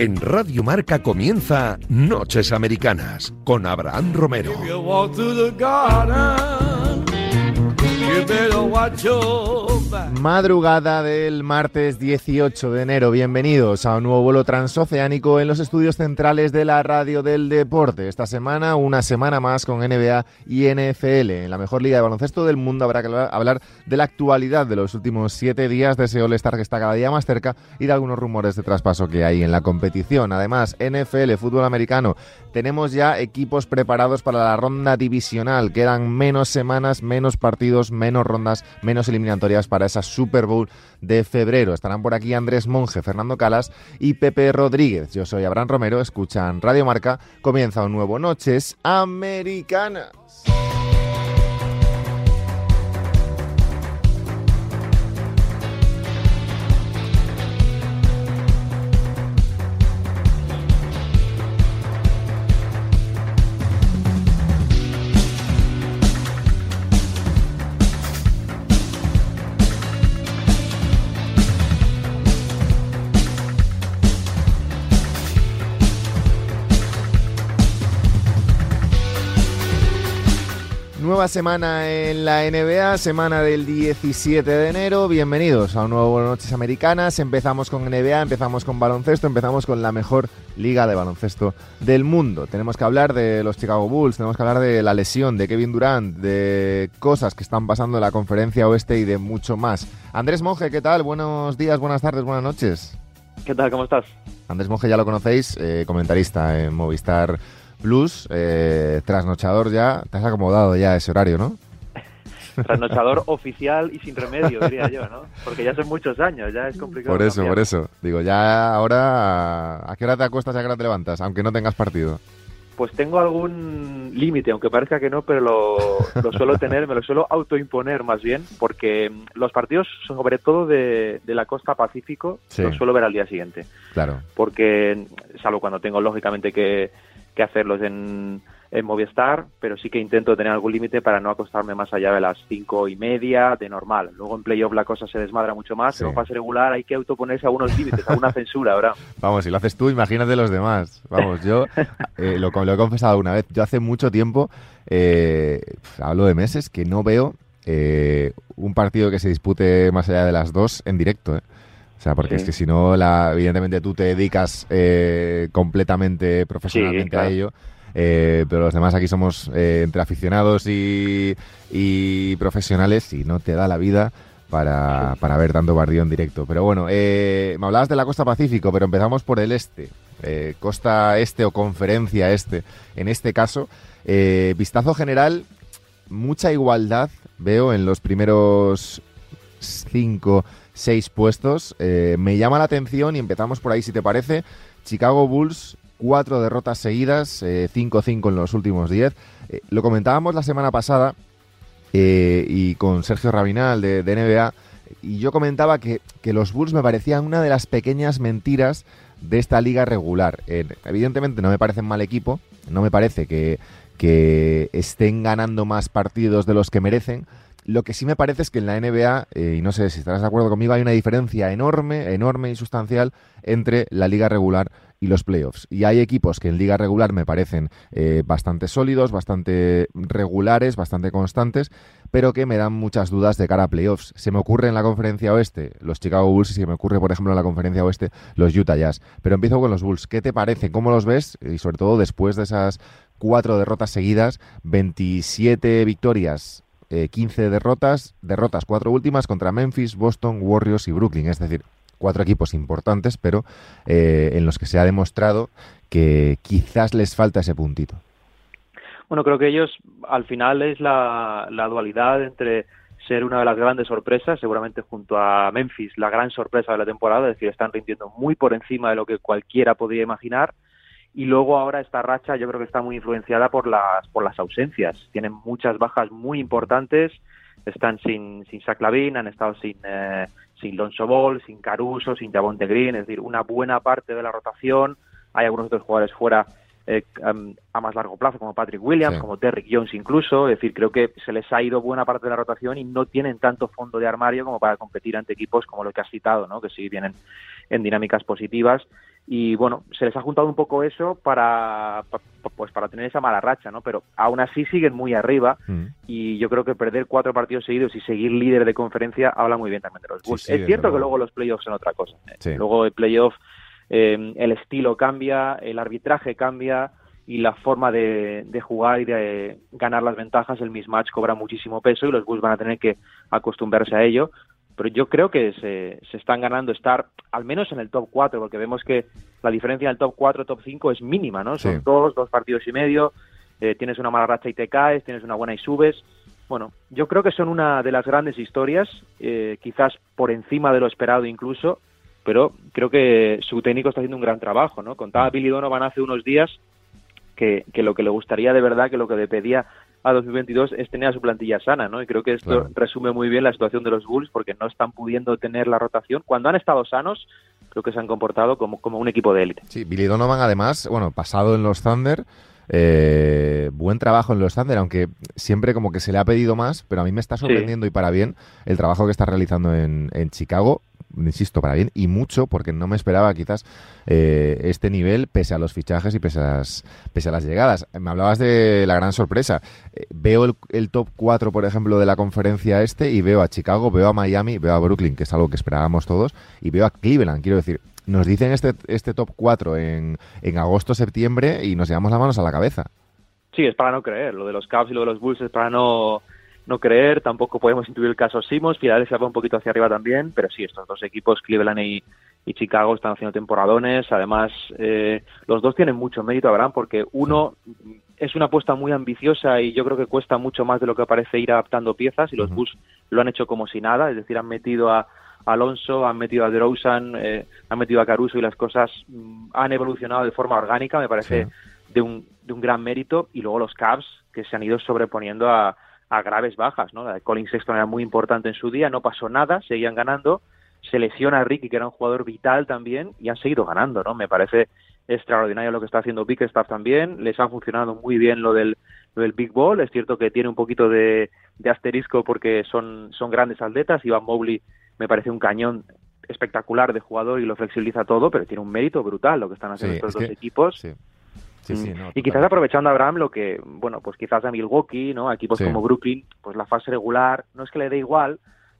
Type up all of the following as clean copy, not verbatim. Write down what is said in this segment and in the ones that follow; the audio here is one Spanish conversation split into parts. En Radio Marca comienza Noches Americanas con Abraham Romero. Madrugada del martes 18 de enero. Bienvenidos a un nuevo vuelo transoceánico en los estudios centrales de la Radio del Deporte. Esta semana, una semana más con NBA y NFL. En la mejor liga de baloncesto del mundo habrá que hablar de la actualidad de los últimos 7 días, de ese All-Star que está cada día más cerca y de algunos rumores de traspaso que hay en la competición. Además, NFL, fútbol americano. Tenemos ya equipos preparados para la ronda divisional. Quedan menos semanas, menos partidos, menos rondas, menos eliminatorias para esa Super Bowl de febrero. Estarán por aquí Andrés Monge, Fernando Calas y Pepe Rodríguez. Yo soy Abraham Romero, escuchan Radio Marca. Comienza un nuevo Noches Americanas. Nueva semana en la NBA, semana del 17 de enero. Bienvenidos a un nuevo Noches Americanas. Empezamos con NBA, empezamos con baloncesto, empezamos con la mejor liga de baloncesto del mundo. Tenemos que hablar de los Chicago Bulls, tenemos que hablar de la lesión de Kevin Durant, de cosas que están pasando en la Conferencia Oeste y de mucho más. Andrés Monge, ¿qué tal? Buenos días, buenas tardes, buenas noches. ¿Qué tal? ¿Cómo estás? Andrés Monge ya lo conocéis, comentarista en Movistar Plus, trasnochador ya. Te has acomodado ya a ese horario, ¿no? Trasnochador oficial y sin remedio, diría yo, ¿no? Porque ya son muchos años, ya es complicado. Por eso. Digo, ya ahora, ¿a qué hora te acuestas y a qué hora te levantas, aunque no tengas partido? Pues tengo algún límite, aunque parezca que no, pero lo suelo tener, me lo suelo autoimponer más bien, porque los partidos, sobre todo de la costa Pacífico, sí, los suelo ver al día siguiente. Claro. Porque, salvo cuando tengo, lógicamente, que hacerlos en Movistar, pero sí que intento tener algún límite para no acostarme más allá de las 5:30 de normal. Luego en playoff la cosa se desmadra mucho más, sí, pero en fase regular hay que autoponerse a unos límites, a una censura ahora. Vamos, si lo haces tú, imagínate los demás. Vamos, yo lo he confesado una vez, yo hace mucho tiempo, hablo de meses, que no veo un partido que se dispute más allá de las 2 en directo, ¿eh? O sea, porque sí, es que si no, evidentemente tú te dedicas completamente, profesionalmente, sí, claro, a ello, pero los demás aquí somos entre aficionados y profesionales y no te da la vida para ver tanto barrio en directo. Pero bueno, me hablabas de la costa Pacífico, pero empezamos por el este, costa este o conferencia este. En este caso, vistazo general, mucha igualdad veo en los primeros 5-6 puestos. Me llama la atención y empezamos por ahí, si te parece. Chicago Bulls, 4 derrotas seguidas, 5-5 en los últimos 10. Lo comentábamos la semana pasada y con Sergio Rabinal de NBA, y yo comentaba que los Bulls me parecían una de las pequeñas mentiras de esta liga regular. Evidentemente no me parecen mal equipo, no me parece que estén ganando más partidos de los que merecen. Lo que sí me parece es que en la NBA, y no sé si estarás de acuerdo conmigo, hay una diferencia enorme, enorme y sustancial entre la liga regular y los playoffs. Y hay equipos que en liga regular me parecen bastante sólidos, bastante regulares, bastante constantes, pero que me dan muchas dudas de cara a playoffs. Se me ocurre en la conferencia oeste los Chicago Bulls y se me ocurre, por ejemplo, en la conferencia oeste los Utah Jazz. Pero empiezo con los Bulls. ¿Qué te parece? ¿Cómo los ves? Y sobre todo después de esas 4 derrotas seguidas, 27 victorias, 15 derrotas 4 últimas contra Memphis, Boston, Warriors y Brooklyn. Es decir, 4 equipos importantes, pero en los que se ha demostrado que quizás les falta ese puntito. Bueno, creo que ellos al final es la dualidad entre ser una de las grandes sorpresas, seguramente junto a Memphis, la gran sorpresa de la temporada, es decir, están rindiendo muy por encima de lo que cualquiera podría imaginar, Y luego ahora esta racha yo creo que está muy influenciada por las ausencias. Tienen muchas bajas muy importantes. Están sin Zach LaVine, han estado sin Lonzo Ball, sin Caruso, sin Javonte Green. Es decir, una buena parte de la rotación. Hay algunos otros jugadores fuera a más largo plazo, como Patrick Williams, sí, como Derrick Jones incluso. Es decir, creo que se les ha ido buena parte de la rotación y no tienen tanto fondo de armario como para competir ante equipos como los que has citado, ¿no? Que sí vienen en dinámicas positivas. Y bueno, se les ha juntado un poco eso para tener esa mala racha, ¿no? Pero aún así siguen muy arriba y yo creo que perder 4 partidos seguidos y seguir líder de conferencia habla muy bien también de los Bulls. Sí, es cierto que luego los playoffs son otra cosa. Sí. Luego el playoff, el estilo cambia, el arbitraje cambia y la forma de jugar y de ganar las ventajas, el mismatch cobra muchísimo peso y los Bulls van a tener que acostumbrarse a ello. Pero yo creo que se están ganando estar al menos en el top 4, porque vemos que la diferencia en el top 4, top 5 es mínima, ¿no? Sí. Son dos partidos y medio, tienes una mala racha y te caes, tienes una buena y subes. Bueno, yo creo que son una de las grandes historias, quizás por encima de lo esperado incluso, pero creo que su técnico está haciendo un gran trabajo, ¿no? Contaba Billy Donovan hace unos días que lo que le gustaría de verdad, que lo que le pedía a 2022 es tener a su plantilla sana, ¿no? Y creo que esto resume muy bien la situación de los Bulls, porque no están pudiendo tener la rotación. Cuando han estado sanos, creo que se han comportado como un equipo de élite. Sí, Billy Donovan además, bueno, pasado en los Thunder, buen trabajo en los Thunder, aunque siempre como que se le ha pedido más, pero a mí me está sorprendiendo y para bien el trabajo que está realizando en Chicago. Insisto, para bien y mucho, porque no me esperaba quizás este nivel pese a los fichajes y pese a las llegadas. Me hablabas de la gran sorpresa. Veo el top 4, por ejemplo, de la conferencia este y veo a Chicago, veo a Miami, veo a Brooklyn, que es algo que esperábamos todos, y veo a Cleveland. Quiero decir, nos dicen este top 4 en agosto, septiembre y nos llevamos las manos a la cabeza. Sí, es para no creer. Lo de los Cavs y lo de los Bulls es para no creer, tampoco podemos intuir el caso Simmons. Filadelfia va un poquito hacia arriba también, pero sí, estos dos equipos, Cleveland y Chicago, están haciendo temporadones. Además, los dos tienen mucho mérito, Abraham, porque uno es una apuesta muy ambiciosa y yo creo que cuesta mucho más de lo que parece ir adaptando piezas, y los Bulls lo han hecho como si nada, es decir, han metido a Alonso, han metido a DeRozan, han metido a Caruso y las cosas han evolucionado de forma orgánica, me parece de un gran mérito. Y luego los Cavs, que se han ido sobreponiendo a graves bajas, ¿no? La de Colin Sexton era muy importante en su día, no pasó nada, seguían ganando, se lesiona a Ricky, que era un jugador vital también, y han seguido ganando, ¿no? Me parece extraordinario lo que está haciendo Bickerstaff también, les ha funcionado muy bien lo del Big Ball. Es cierto que tiene un poquito de asterisco porque son grandes atletas. Ivan Mobley me parece un cañón espectacular de jugador y lo flexibiliza todo, pero tiene un mérito brutal lo que están haciendo estos dos equipos. Sí. Sí, no, y quizás aprovechando, Abraham, lo que, bueno, pues quizás a Milwaukee, ¿no? A equipos como Brooklyn, pues la fase regular no es que le dé igual,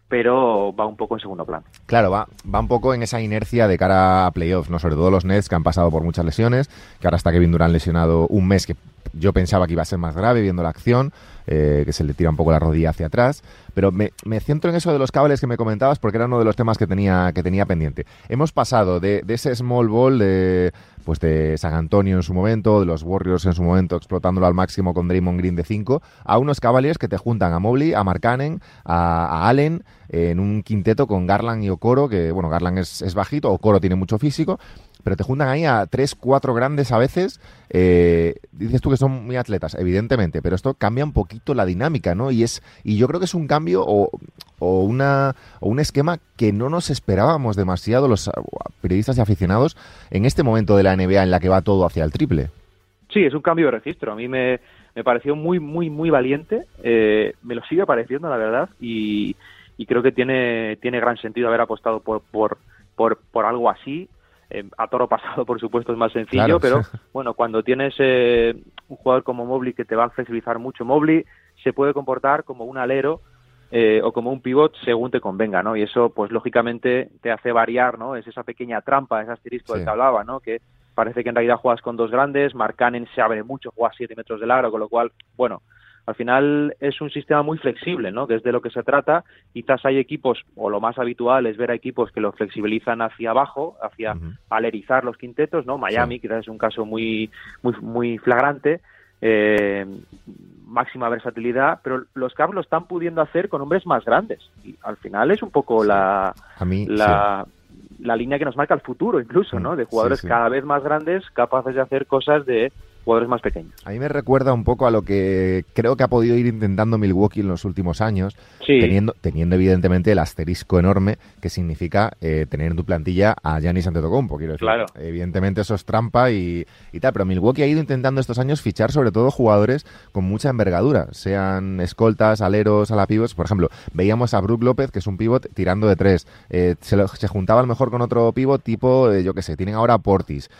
pero va un poco en segundo plano. Claro, va un poco en esa inercia de cara a playoffs, ¿no? Sobre todo los Nets, que han pasado por muchas lesiones, que ahora está Kevin Durant lesionado un mes, que yo pensaba que iba a ser más grave viendo la acción, que se le tira un poco la rodilla hacia atrás, pero me centro en eso de los cables que me comentabas, porque era uno de los temas que tenía pendiente. Hemos pasado de ese small ball de San Antonio en su momento, de los Warriors en su momento, explotándolo al máximo con Draymond Green de 5, a unos Cavaliers que te juntan a Mobley, a Markkanen, a Allen, en un quinteto con Garland y Okoro, que bueno, Garland es bajito, Okoro tiene mucho físico, pero te juntan ahí a 3-4 grandes a veces. Dices tú que son muy atletas, evidentemente, pero esto cambia un poquito la dinámica, ¿no? Y yo creo que es un cambio o un esquema que no nos esperábamos demasiado los periodistas y aficionados en este momento de la NBA en la que va todo hacia el triple. Sí, es un cambio de registro. A mí me pareció muy, muy, muy valiente. Me lo sigue pareciendo, la verdad, y creo que tiene gran sentido haber apostado por algo así. A toro pasado, por supuesto, es más sencillo, claro, pero bueno, cuando tienes un jugador como Mobley que te va a flexibilizar mucho, Mobley se puede comportar como un alero o como un pivot según te convenga, ¿no? Y eso, pues lógicamente, te hace variar, ¿no? Es esa pequeña trampa, ese asterisco del que hablaba, ¿no? Que parece que en realidad juegas con dos grandes, Markkanen se abre mucho, juega 7 metros del aro, con lo cual, bueno, al final es un sistema muy flexible, ¿no? Que es de lo que se trata. Quizás hay equipos, o lo más habitual es ver a equipos que lo flexibilizan hacia abajo, hacia alerizar los quintetos, ¿no? Miami quizás es un caso muy, muy, muy flagrante, máxima versatilidad, pero los Cavs lo están pudiendo hacer con hombres más grandes. Y al final es un poco la la línea que nos marca el futuro incluso, ¿no? De jugadores cada vez más grandes, capaces de hacer cosas de jugadores más pequeños. A mí me recuerda un poco a lo que creo que ha podido ir intentando Milwaukee en los últimos años, teniendo evidentemente el asterisco enorme que significa tener en tu plantilla a Giannis Antetokounmpo, quiero decir. Claro. Evidentemente eso es trampa y tal, pero Milwaukee ha ido intentando estos años fichar sobre todo jugadores con mucha envergadura, sean escoltas, aleros, alapivots. Por ejemplo, veíamos a Brook López, que es un pivot tirando de tres, se juntaba a lo mejor con otro pivot tipo, yo qué sé, tienen ahora a Portis,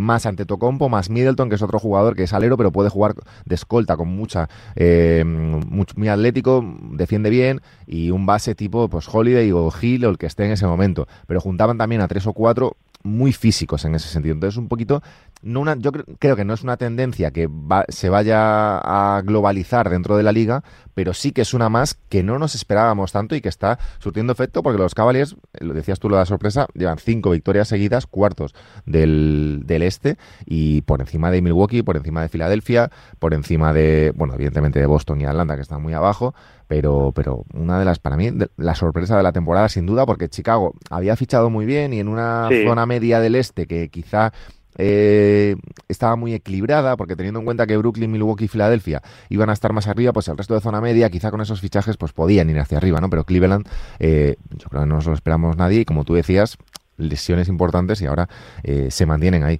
más Antetokounmpo, más Middleton, que es otro jugador que es alero pero puede jugar de escolta, con mucha muy atlético, defiende bien, y un base tipo pues Holiday o Hill o el que esté en ese momento, pero juntaban también a tres o cuatro muy físicos en ese sentido. Entonces un poquito, yo creo que no es una tendencia que se vaya a globalizar dentro de la liga, pero sí que es una más que no nos esperábamos tanto y que está surtiendo efecto, porque los Cavaliers, lo decías tú, lo de la sorpresa, llevan 5 victorias seguidas, cuartos del este, y por encima de Milwaukee, por encima de Filadelfia, por encima de, bueno, evidentemente de Boston y Atlanta, que están muy abajo, pero una de las, para mí, la sorpresa de la temporada sin duda, porque Chicago había fichado muy bien y en una zona media del este que quizá estaba muy equilibrada, porque teniendo en cuenta que Brooklyn, Milwaukee y Filadelfia iban a estar más arriba, pues el resto de zona media quizá con esos fichajes pues podían ir hacia arriba, ¿no? Pero Cleveland, yo creo que no nos lo esperamos nadie, y como tú decías, lesiones importantes, y ahora se mantienen ahí.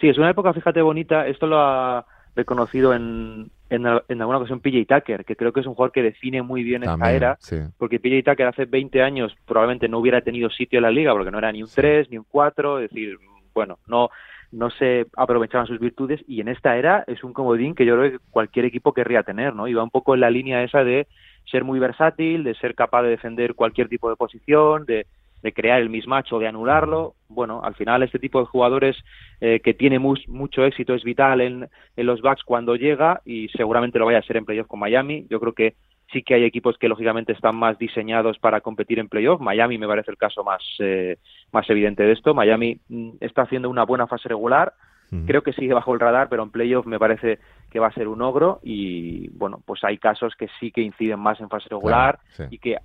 Sí, es una época, fíjate, bonita. Esto lo ha reconocido en alguna ocasión P.J. Tucker, que creo que es un jugador que define muy bien también esta era, porque P.J. Tucker hace 20 años probablemente no hubiera tenido sitio en la liga, porque no era ni un 3, ni un 4, es decir, bueno, no se aprovechaban sus virtudes, y en esta era es un comodín que yo creo que cualquier equipo querría tener, ¿no? Y va un poco en la línea esa de ser muy versátil, de ser capaz de defender cualquier tipo de posición, de crear el mismatch o de anularlo. Bueno, al final este tipo de jugadores que tiene mucho éxito es vital en los Bucks cuando llega, y seguramente lo vaya a ser en playoff con Miami. Yo creo que sí que hay equipos que lógicamente están más diseñados para competir en playoff. Miami me parece el caso más evidente de esto. Miami está haciendo una buena fase regular, creo que sigue bajo el radar, pero en playoff me parece que va a ser un ogro, y bueno, pues hay casos que sí que inciden más en fase regular, claro, y que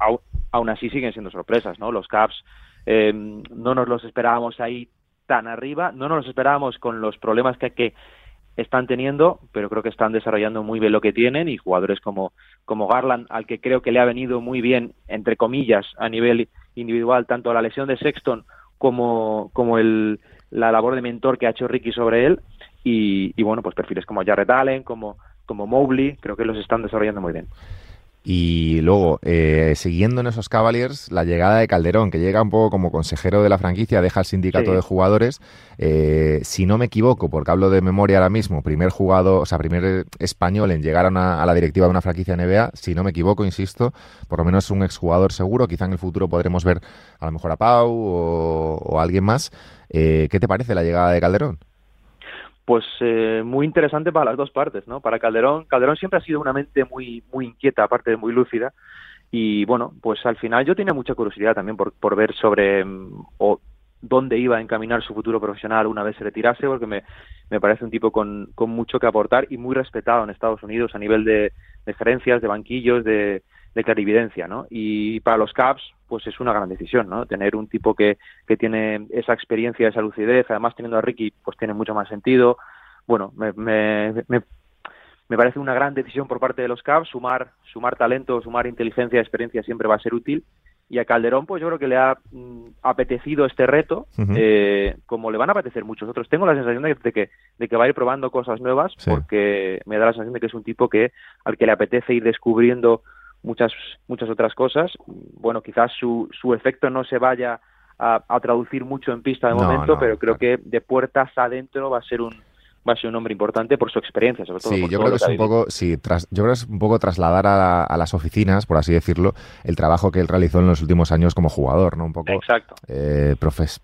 aún así siguen siendo sorpresas, ¿no? Los Cavs no nos los esperábamos ahí tan arriba, no nos los esperábamos con los problemas que están teniendo, pero creo que están desarrollando muy bien lo que tienen, y jugadores como Garland, al que creo que le ha venido muy bien, entre comillas, a nivel individual, tanto la lesión de Sexton como la labor de mentor que ha hecho Ricky sobre él, y bueno, pues perfiles como Jarrett Allen, como Mobley, creo que los están desarrollando muy bien. Y luego, siguiendo en esos Cavaliers, la llegada de Calderón, que llega un poco como consejero de la franquicia, deja el sindicato de jugadores, si no me equivoco, porque hablo de memoria ahora mismo, primer español en llegar a la directiva de una franquicia NBA, si no me equivoco, insisto, por lo menos un exjugador seguro, quizá en el futuro podremos ver a lo mejor a Pau o a alguien más. ¿Qué te parece la llegada de Calderón? Pues muy interesante para las dos partes, ¿no? Para Calderón siempre ha sido una mente muy muy inquieta, aparte de muy lúcida, y bueno, pues al final yo tenía mucha curiosidad también por ver sobre dónde iba a encaminar su futuro profesional una vez se retirase, porque me parece un tipo con mucho que aportar y muy respetado en Estados Unidos a nivel de gerencias, de banquillos, de clarividencia, ¿no? Y para los Cavs, pues es una gran decisión, ¿no? Tener un tipo que tiene esa experiencia, esa lucidez, además teniendo a Ricky, pues tiene mucho más sentido. Bueno, me parece una gran decisión por parte de los Cavs. Sumar talento, sumar inteligencia, experiencia siempre va a ser útil. Y a Calderón, pues yo creo que le ha apetecido este reto, como le van a apetecer muchos otros. Tengo la sensación de que va a ir probando cosas nuevas, porque me da la sensación de que es un tipo al que le apetece ir descubriendo muchas otras cosas. Bueno, quizás su efecto no se vaya a traducir mucho en pista de momento, pero creo que de puertas adentro va a ser un hombre importante por su experiencia, sobre todo. Sí, yo creo que es un poco trasladar a las oficinas, por así decirlo, el trabajo que él realizó en los últimos años como jugador, ¿no? Un poco. Exacto.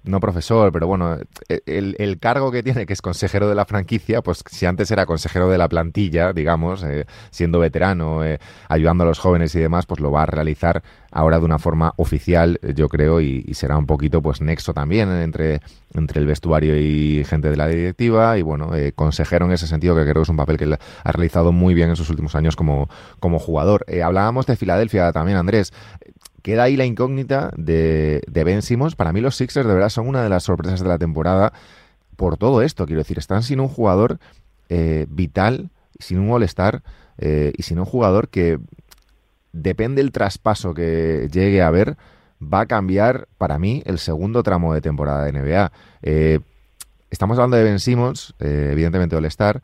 No profesor, pero bueno, el cargo que tiene, que es consejero de la franquicia, pues si antes era consejero de la plantilla, digamos, siendo veterano, ayudando a los jóvenes y demás, pues lo va a realizar ahora de una forma oficial, yo creo, y será un poquito pues nexo también entre el vestuario y gente de la directiva, y bueno, consejero en ese sentido, que creo que es un papel que él ha realizado muy bien en sus últimos años como jugador. Hablábamos de Filadelfia también, Andrés. Queda ahí la incógnita de Ben Simmons. Para mí los Sixers de verdad son una de las sorpresas de la temporada por todo esto. Quiero decir, están sin un jugador vital, sin un All-Star y sin un jugador que, depende del traspaso que llegue a haber, va a cambiar para mí el segundo tramo de temporada de NBA. Estamos hablando de Ben Simmons, evidentemente All-Star.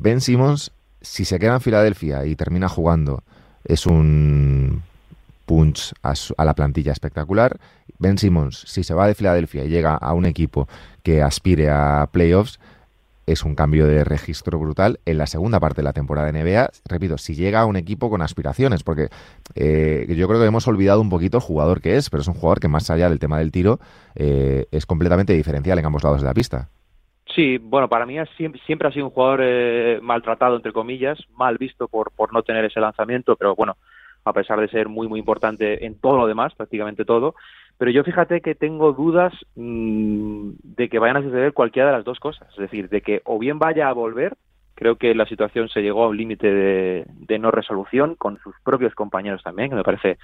Ben Simmons, si se queda en Filadelfia y termina jugando, es un punch a la plantilla espectacular. Ben Simmons, si se va de Filadelfia y llega a un equipo que aspire a playoffs, es un cambio de registro brutal en la segunda parte de la temporada de NBA. Repito, si llega a un equipo con aspiraciones, porque yo creo que hemos olvidado un poquito el jugador que es, pero es un jugador que, más allá del tema del tiro, es completamente diferencial en ambos lados de la pista. Sí, bueno, para mí siempre ha sido un jugador maltratado, entre comillas, mal visto por no tener ese lanzamiento, pero bueno, a pesar de ser muy, muy importante en todo lo demás, prácticamente todo. Pero yo, fíjate que tengo dudas de que vayan a suceder cualquiera de las dos cosas. Es decir, de que o bien vaya a volver, creo que la situación se llegó a un límite de no resolución con sus propios compañeros también, que me parece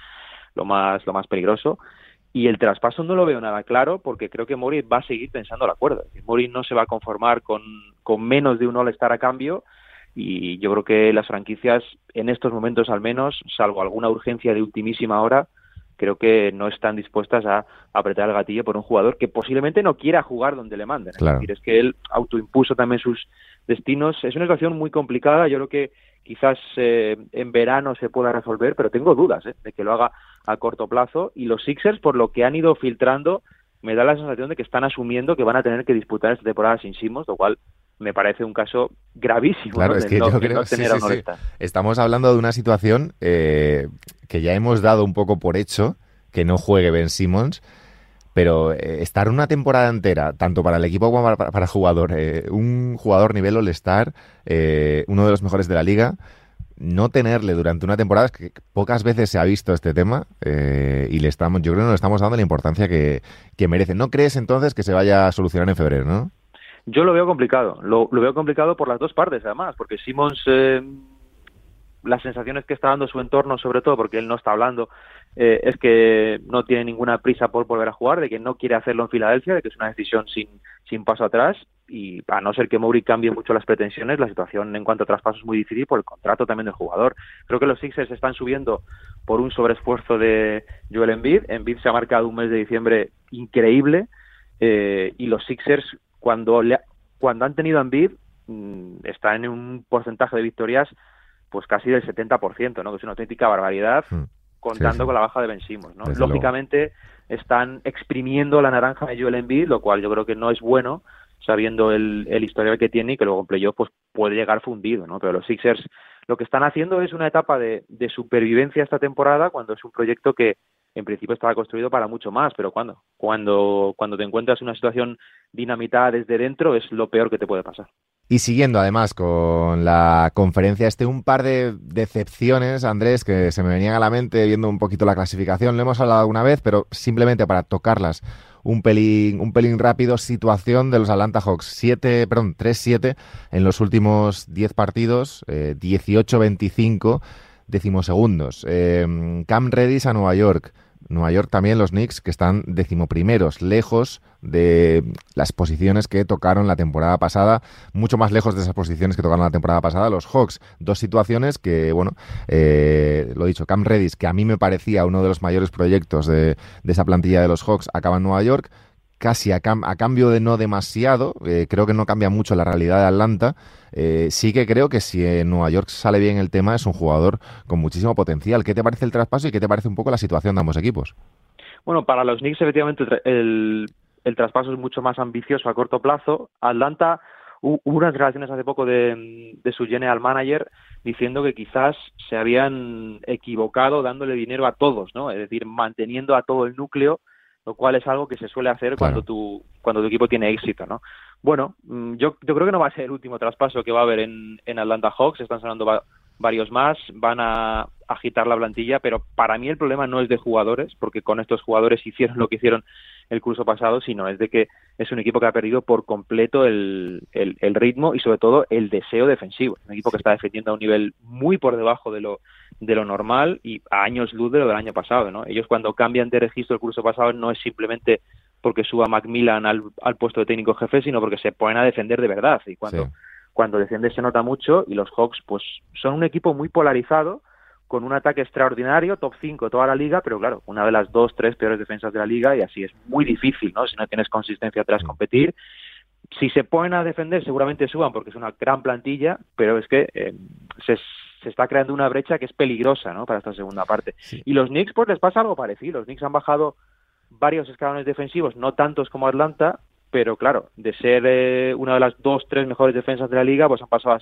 lo más peligroso. Y el traspaso no lo veo nada claro, porque creo que Mori va a seguir pensando la cuerda. Mori no se va a conformar con menos de un All-Star a cambio. Y yo creo que las franquicias, en estos momentos al menos, salvo alguna urgencia de ultimísima hora, creo que no están dispuestas a apretar el gatillo por un jugador que posiblemente no quiera jugar donde le manden. Claro. Es decir, es que él autoimpuso también sus destinos. Es una situación muy complicada. Yo creo que quizás en verano se pueda resolver, pero tengo dudas de que lo haga a corto plazo. Y los Sixers, por lo que han ido filtrando, me da la sensación de que están asumiendo que van a tener que disputar esta temporada sin Simmons, lo cual me parece un caso gravísimo. Claro, ¿no? Es que yo creo que sí. Estamos hablando de una situación que ya hemos dado un poco por hecho que no juegue Ben Simmons, pero estar una temporada entera, tanto para el equipo como para el jugador, un jugador nivel All-Star, uno de los mejores de la liga, no tenerle durante una temporada, es que pocas veces se ha visto este tema, y yo creo que no le estamos dando la importancia que merece. ¿No crees entonces que se vaya a solucionar en febrero, no? Yo lo veo complicado, lo veo complicado por las dos partes, además, porque Simmons, las sensaciones que está dando su entorno, sobre todo porque él no está hablando, es que no tiene ninguna prisa por volver a jugar, de que no quiere hacerlo en Filadelfia, de que es una decisión sin paso atrás, y a no ser que Murray cambie mucho las pretensiones, la situación en cuanto a traspasos es muy difícil por el contrato también del jugador. Creo que los Sixers están subiendo por un sobreesfuerzo de Joel Embiid. Embiid se ha marcado un mes de diciembre increíble, y los Sixers, cuando han tenido a Embiid, están en un porcentaje de victorias pues casi del 70%, ¿no? Que es una auténtica barbaridad, contando con la baja de Ben Simmons, ¿no? Lógicamente, están exprimiendo la naranja de Joel Embiid, lo cual yo creo que no es bueno, sabiendo el historial que tiene y que luego en playoff pues, puede llegar fundido, ¿no? Pero los Sixers lo que están haciendo es una etapa de supervivencia esta temporada, cuando es un proyecto que en principio estaba construido para mucho más, pero cuando te encuentras una situación dinamitada desde dentro, es lo peor que te puede pasar. Y siguiendo además con la conferencia, un par de decepciones, Andrés, que se me venían a la mente viendo un poquito la clasificación. Lo hemos hablado alguna vez, pero simplemente para tocarlas un pelín rápido. Situación de los Atlanta Hawks, 3-7 en los últimos 10 partidos, 18-25, decimosegundos. Cam Reddish a Nueva York. Nueva York también, los Knicks, que están decimoprimeros, lejos de las posiciones que tocaron la temporada pasada, mucho más lejos de esas posiciones que tocaron la temporada pasada los Hawks. Dos situaciones que, bueno, lo dicho, Cam Reddish, que a mí me parecía uno de los mayores proyectos de esa plantilla de los Hawks, acaba en Nueva York, casi a cambio de no demasiado. Creo que no cambia mucho la realidad de Atlanta. Sí que creo que si en Nueva York sale bien el tema, es un jugador con muchísimo potencial. ¿Qué te parece el traspaso y qué te parece un poco la situación de ambos equipos? Bueno, para los Knicks efectivamente el traspaso es mucho más ambicioso a corto plazo. Atlanta, hubo unas declaraciones hace poco de su general manager diciendo que quizás se habían equivocado dándole dinero a todos, ¿no? Es decir, manteniendo a todo el núcleo, lo cual es algo que se suele hacer cuando tu equipo tiene éxito, ¿no? Bueno, yo creo que no va a ser el último traspaso que va a haber en Atlanta Hawks. Están sonando varios más. Van a agitar la plantilla, pero para mí el problema no es de jugadores, porque con estos jugadores hicieron lo que hicieron el curso pasado, sino es de que es un equipo que ha perdido por completo el ritmo y sobre todo el deseo defensivo. Un equipo que está defendiendo a un nivel muy por debajo de lo normal y a años luz de lo del año pasado, ¿no? Ellos cuando cambian de registro el curso pasado no es simplemente porque suba McMillan al puesto de técnico jefe, sino porque se ponen a defender de verdad. Y cuando defiende se nota mucho, y los Hawks pues son un equipo muy polarizado, con un ataque extraordinario, top 5 toda la liga, pero claro, una de las 2-3 peores defensas de la liga, y así es muy difícil, ¿no? Si no tienes consistencia tras competir. Si se ponen a defender seguramente suban, porque es una gran plantilla, pero es que se está creando una brecha que es peligrosa, ¿no?, para esta segunda parte. Sí. Y los Knicks pues les pasa algo parecido. Los Knicks han bajado varios escalones defensivos, no tantos como Atlanta, pero claro, de ser una de las 2-3 mejores defensas de la liga, pues han pasado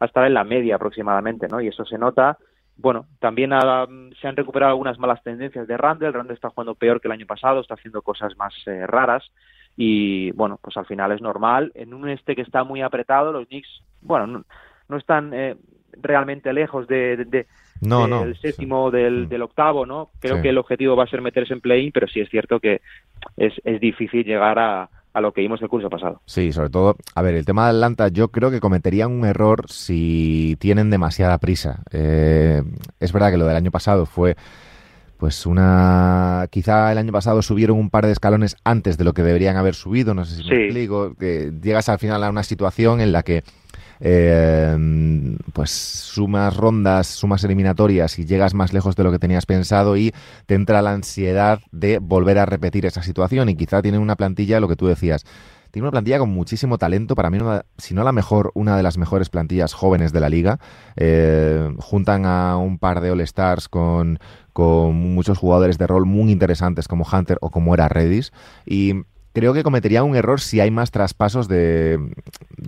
a estar en la media aproximadamente, ¿no? Y eso se nota. Bueno, también se han recuperado algunas malas tendencias de Randle. Randle está jugando peor que el año pasado, está haciendo cosas más raras y, bueno, pues al final es normal. En un que está muy apretado, los Knicks, bueno, no están realmente lejos del séptimo, del octavo, ¿no? Creo que el objetivo va a ser meterse en play-in, pero sí es cierto que es difícil llegar a lo que vimos el curso pasado. Sí, sobre todo, a ver, el tema de Atlanta, yo creo que cometerían un error si tienen demasiada prisa. Es verdad que lo del año pasado fue, pues quizá el año pasado subieron un par de escalones antes de lo que deberían haber subido, no sé si me explico, que llegas al final a una situación en la que pues sumas rondas, sumas eliminatorias y llegas más lejos de lo que tenías pensado y te entra la ansiedad de volver a repetir esa situación. Y quizá tienen una plantilla, lo que tú decías, tiene una plantilla con muchísimo talento, para mí, si no la mejor, una de las mejores plantillas jóvenes de la liga. Juntan a un par de All-Stars con muchos jugadores de rol muy interesantes como Hunter o como era Reddish, y creo que cometería un error si hay más traspasos de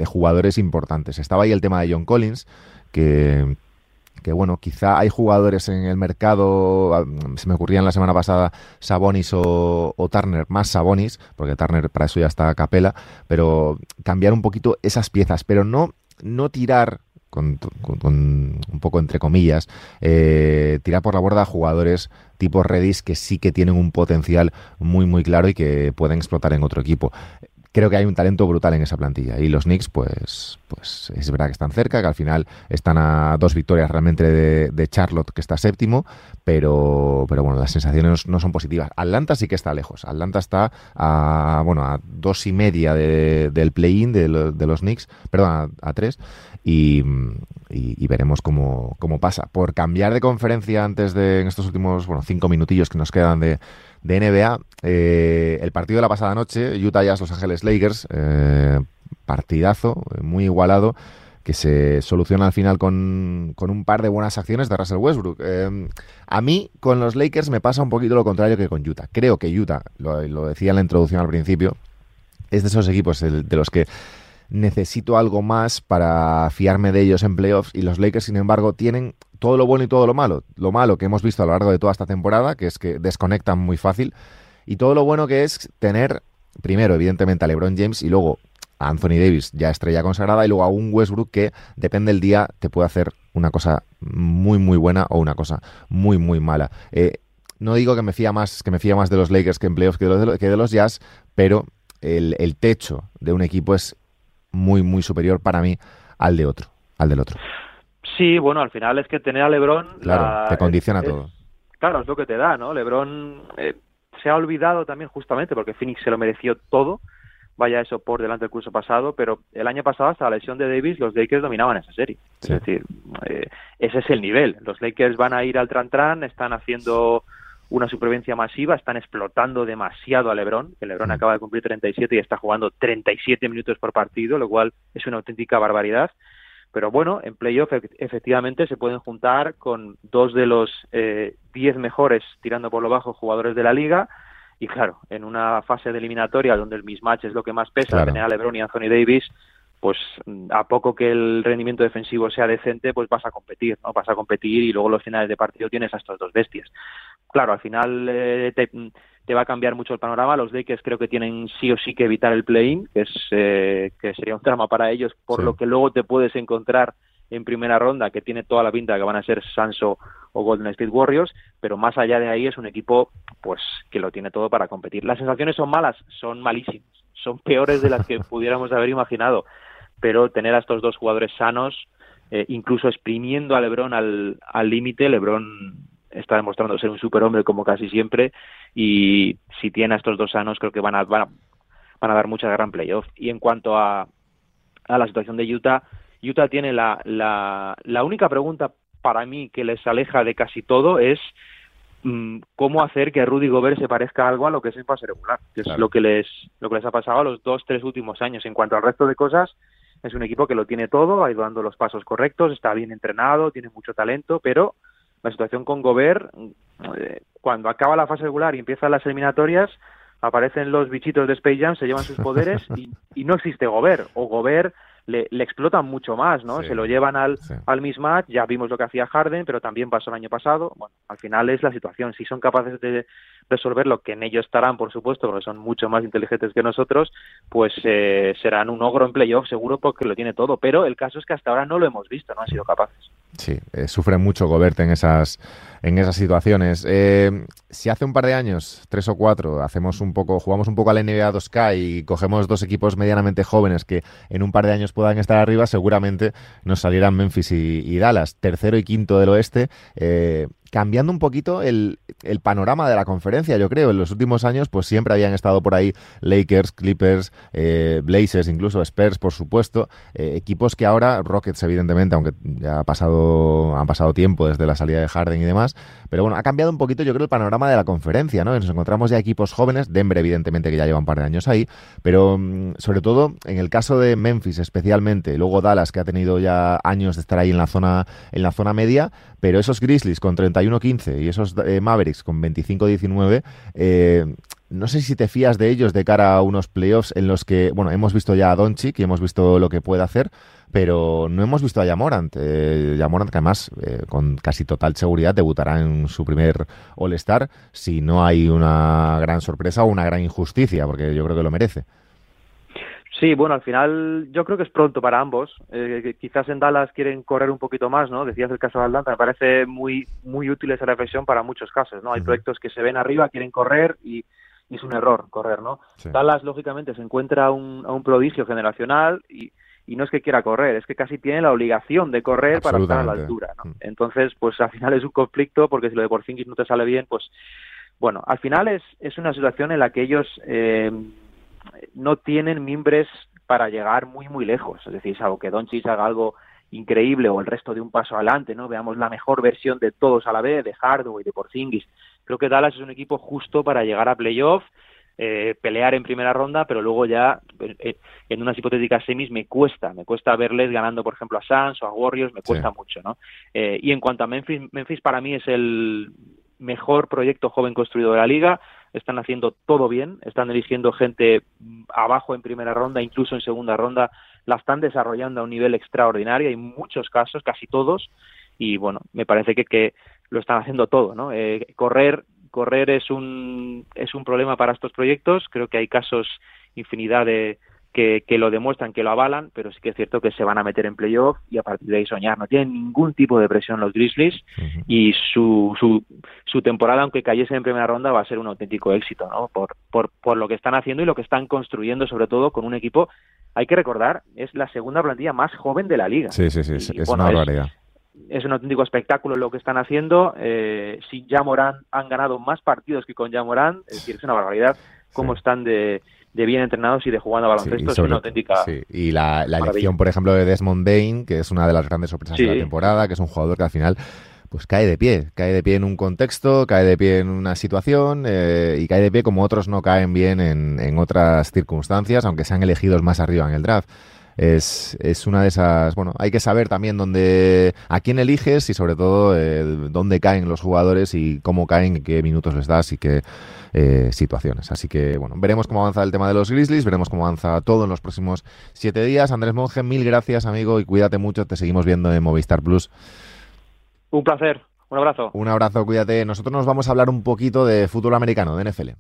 jugadores importantes. Estaba ahí el tema de John Collins, que bueno, quizá hay jugadores en el mercado, se me ocurrían la semana pasada Sabonis o Turner, más Sabonis, porque Turner para eso ya está a capela, pero cambiar un poquito esas piezas, pero no tirar, con un poco entre comillas, tirar por la borda a jugadores tipo Reddish que sí que tienen un potencial muy muy claro y que pueden explotar en otro equipo. Creo que hay un talento brutal en esa plantilla y los Knicks pues es verdad que están cerca, que al final están a 2 victorias realmente de Charlotte, que está séptimo, pero bueno, las sensaciones no son positivas. Atlanta sí que está lejos. Atlanta está a 2.5 del play-in de los Knicks, perdón, a 3, y veremos cómo pasa. Por cambiar de conferencia antes de, en estos últimos 5 minutillos que nos quedan de NBA, el partido de la pasada noche, Utah Jazz, Los Ángeles Lakers, partidazo, muy igualado, que se soluciona al final con un par de buenas acciones de Russell Westbrook. A mí, con los Lakers me pasa un poquito lo contrario que con Utah. Creo que Utah, lo decía en la introducción al principio, es de esos equipos de los que necesito algo más para fiarme de ellos en playoffs, y los Lakers, sin embargo, tienen todo lo bueno y todo lo malo. Lo malo que hemos visto a lo largo de toda esta temporada, que es que desconectan muy fácil, y todo lo bueno que es tener, primero, evidentemente, a LeBron James y luego a Anthony Davis, ya estrella consagrada, y luego a un Westbrook que, depende del día, te puede hacer una cosa muy, muy buena o una cosa muy, muy mala. No digo que me fía más de los Lakers que en playoffs que de los Jazz, pero el techo de un equipo es muy, muy superior para mí al del otro. Sí, bueno, al final es que tener a LeBron... Claro, te condiciona todo. Claro, es lo que te da, ¿no? LeBron se ha olvidado también, justamente, porque Phoenix se lo mereció todo, vaya eso por delante del curso pasado, pero el año pasado, hasta la lesión de Davis, los Lakers dominaban esa serie. Sí. Es decir, ese es el nivel. Los Lakers van a ir al tran-tran, están haciendo una supervivencia masiva, están explotando demasiado a LeBron, que LeBron acaba de cumplir 37 y está jugando 37 minutos por partido, lo cual es una auténtica barbaridad. Pero bueno, en playoff efectivamente se pueden juntar con 2 de los 10 mejores, tirando por lo bajo, jugadores de la liga. Y claro, en una fase de eliminatoria donde el mismatch es lo que más pesa, tener a LeBron y Anthony Davis, pues a poco que el rendimiento defensivo sea decente, pues vas a competir, ¿no? Vas a competir, y luego los finales de partido tienes a estas 2 bestias. Claro, al final te va a cambiar mucho el panorama. Los Lakers creo que tienen sí o sí que evitar el play-in, que sería un drama para ellos, por lo que luego te puedes encontrar en primera ronda, que tiene toda la pinta de que van a ser Suns o Golden State Warriors, pero más allá de ahí es un equipo pues que lo tiene todo para competir. Las sensaciones son malas, son malísimas, son peores de las que pudiéramos haber imaginado, pero tener a estos dos jugadores sanos, incluso exprimiendo a LeBron al límite, LeBron está demostrando ser un superhombre como casi siempre, y si tiene a estos dos sanos creo que van a dar mucha guerra en playoff. Y en cuanto a la situación de Utah tiene la única pregunta para mí que les aleja de casi todo es cómo hacer que Rudy Gobert se parezca algo a lo que es en fase regular, que claro, es lo que les ha pasado a los 2-3 últimos años. En cuanto al resto de cosas, es un equipo que lo tiene todo, ha ido dando los pasos correctos, está bien entrenado, tiene mucho talento, pero la situación con Gobert, cuando acaba la fase regular y empiezan las eliminatorias, aparecen los bichitos de Space Jam, se llevan sus poderes y no existe Gobert, o Gobert le explotan mucho más, ¿no? Sí, se lo llevan al mismatch, ya vimos lo que hacía Harden, pero también pasó el año pasado. Bueno, al final es la situación, si son capaces de resolverlo, que en ello estarán, por supuesto, porque son mucho más inteligentes que nosotros, pues serán un ogro en playoff seguro, porque lo tiene todo, pero el caso es que hasta ahora no lo hemos visto, no han sido capaces. Sí, sufre mucho Gobert en esas situaciones. Si hace un par de años, 3 o 4, jugamos un poco al NBA 2K y cogemos dos equipos medianamente jóvenes que en un par de años puedan estar arriba, seguramente nos salieran Memphis y Dallas, 3º y 5º del oeste, cambiando un poquito el panorama de la conferencia, yo creo. En los últimos años pues siempre habían estado por ahí Lakers, Clippers, Blazers, incluso Spurs, por supuesto, equipos que ahora, Rockets evidentemente, aunque ya han pasado tiempo desde la salida de Harden y demás, pero bueno, ha cambiado un poquito, yo creo, el panorama de la conferencia, ¿no? Nos encontramos ya equipos jóvenes, Denver evidentemente que ya lleva un par de años ahí, pero sobre todo en el caso de Memphis especialmente, luego Dallas, que ha tenido ya años de estar ahí en la zona media, pero esos Grizzlies con 31-15 y esos Mavericks con 25-19, no sé si te fías de ellos de cara a unos playoffs en los que, bueno, hemos visto ya a Doncic y hemos visto lo que puede hacer, pero no hemos visto a Ja Morant. Ja Morant, que además con casi total seguridad debutará en su primer All-Star, si no hay una gran sorpresa o una gran injusticia, porque yo creo que lo merece. Sí, bueno, al final yo creo que es pronto para ambos. Quizás en Dallas quieren correr un poquito más, ¿no? Decías el caso de Atlanta, me parece muy útil esa reflexión para muchos casos, ¿no? Hay proyectos que se ven arriba, quieren correr y es un error correr, ¿no? Sí. Dallas, lógicamente, se encuentra a un prodigio generacional y no es que quiera correr, es que casi tiene la obligación de correr para estar a la altura, ¿no? Entonces, pues al final es un conflicto, porque si lo de Porzingis no te sale bien, pues... Bueno, al final es una situación en la que ellos... no tienen mimbres para llegar muy lejos, es decir, salvo que Doncic haga algo increíble o el resto de un paso adelante, ¿no? Veamos la mejor versión de todos a la vez, de Hardaway, de Porzingis. Creo que Dallas es un equipo justo para llegar a playoff, pelear en primera ronda, pero luego ya en unas hipotéticas semis me cuesta verles ganando, por ejemplo, a Suns o a Warriors, me cuesta mucho, ¿no? Y en cuanto a Memphis para mí es el mejor proyecto joven construido de la liga. Están haciendo todo bien, están eligiendo gente abajo en primera ronda, incluso en segunda ronda, la están desarrollando a un nivel extraordinario, hay muchos casos, casi todos, y bueno, me parece que lo están haciendo todo, ¿no? Correr es un problema para estos proyectos, creo que hay casos infinidad de que lo demuestran, que lo avalan, pero sí que es cierto que se van a meter en playoff y a partir de ahí soñar. No tienen ningún tipo de presión los Grizzlies, uh-huh, y su temporada, aunque cayese en primera ronda, va a ser un auténtico éxito, ¿no? Por lo que están haciendo y lo que están construyendo, sobre todo con un equipo, hay que recordar, es la segunda plantilla más joven de la liga. Sí, y, es bueno, una barbaridad. Es un auténtico espectáculo lo que están haciendo. Sin Ja Morant han ganado más partidos que con Ja Morant, es decir, es una barbaridad cómo están de bien entrenados y de jugando a baloncesto, es una auténtica... Sí. Y la elección, por ejemplo, de Desmond Bane, que es una de las grandes sorpresas de la temporada, que es un jugador que al final pues cae de pie en un contexto, cae de pie en una situación, y cae de pie como otros no caen bien en otras circunstancias, aunque sean elegidos más arriba en el draft. Es una de esas... Bueno, hay que saber también a quién eliges y sobre todo dónde caen los jugadores y cómo caen, qué minutos les das y qué situaciones. Así que, bueno, veremos cómo avanza el tema de los Grizzlies, veremos cómo avanza todo en los próximos 7 días. Andrés Monge, mil gracias, amigo, y cuídate mucho. Te seguimos viendo en Movistar Plus. Un placer. Un abrazo. Un abrazo, cuídate. Nosotros nos vamos a hablar un poquito de fútbol americano, de NFL.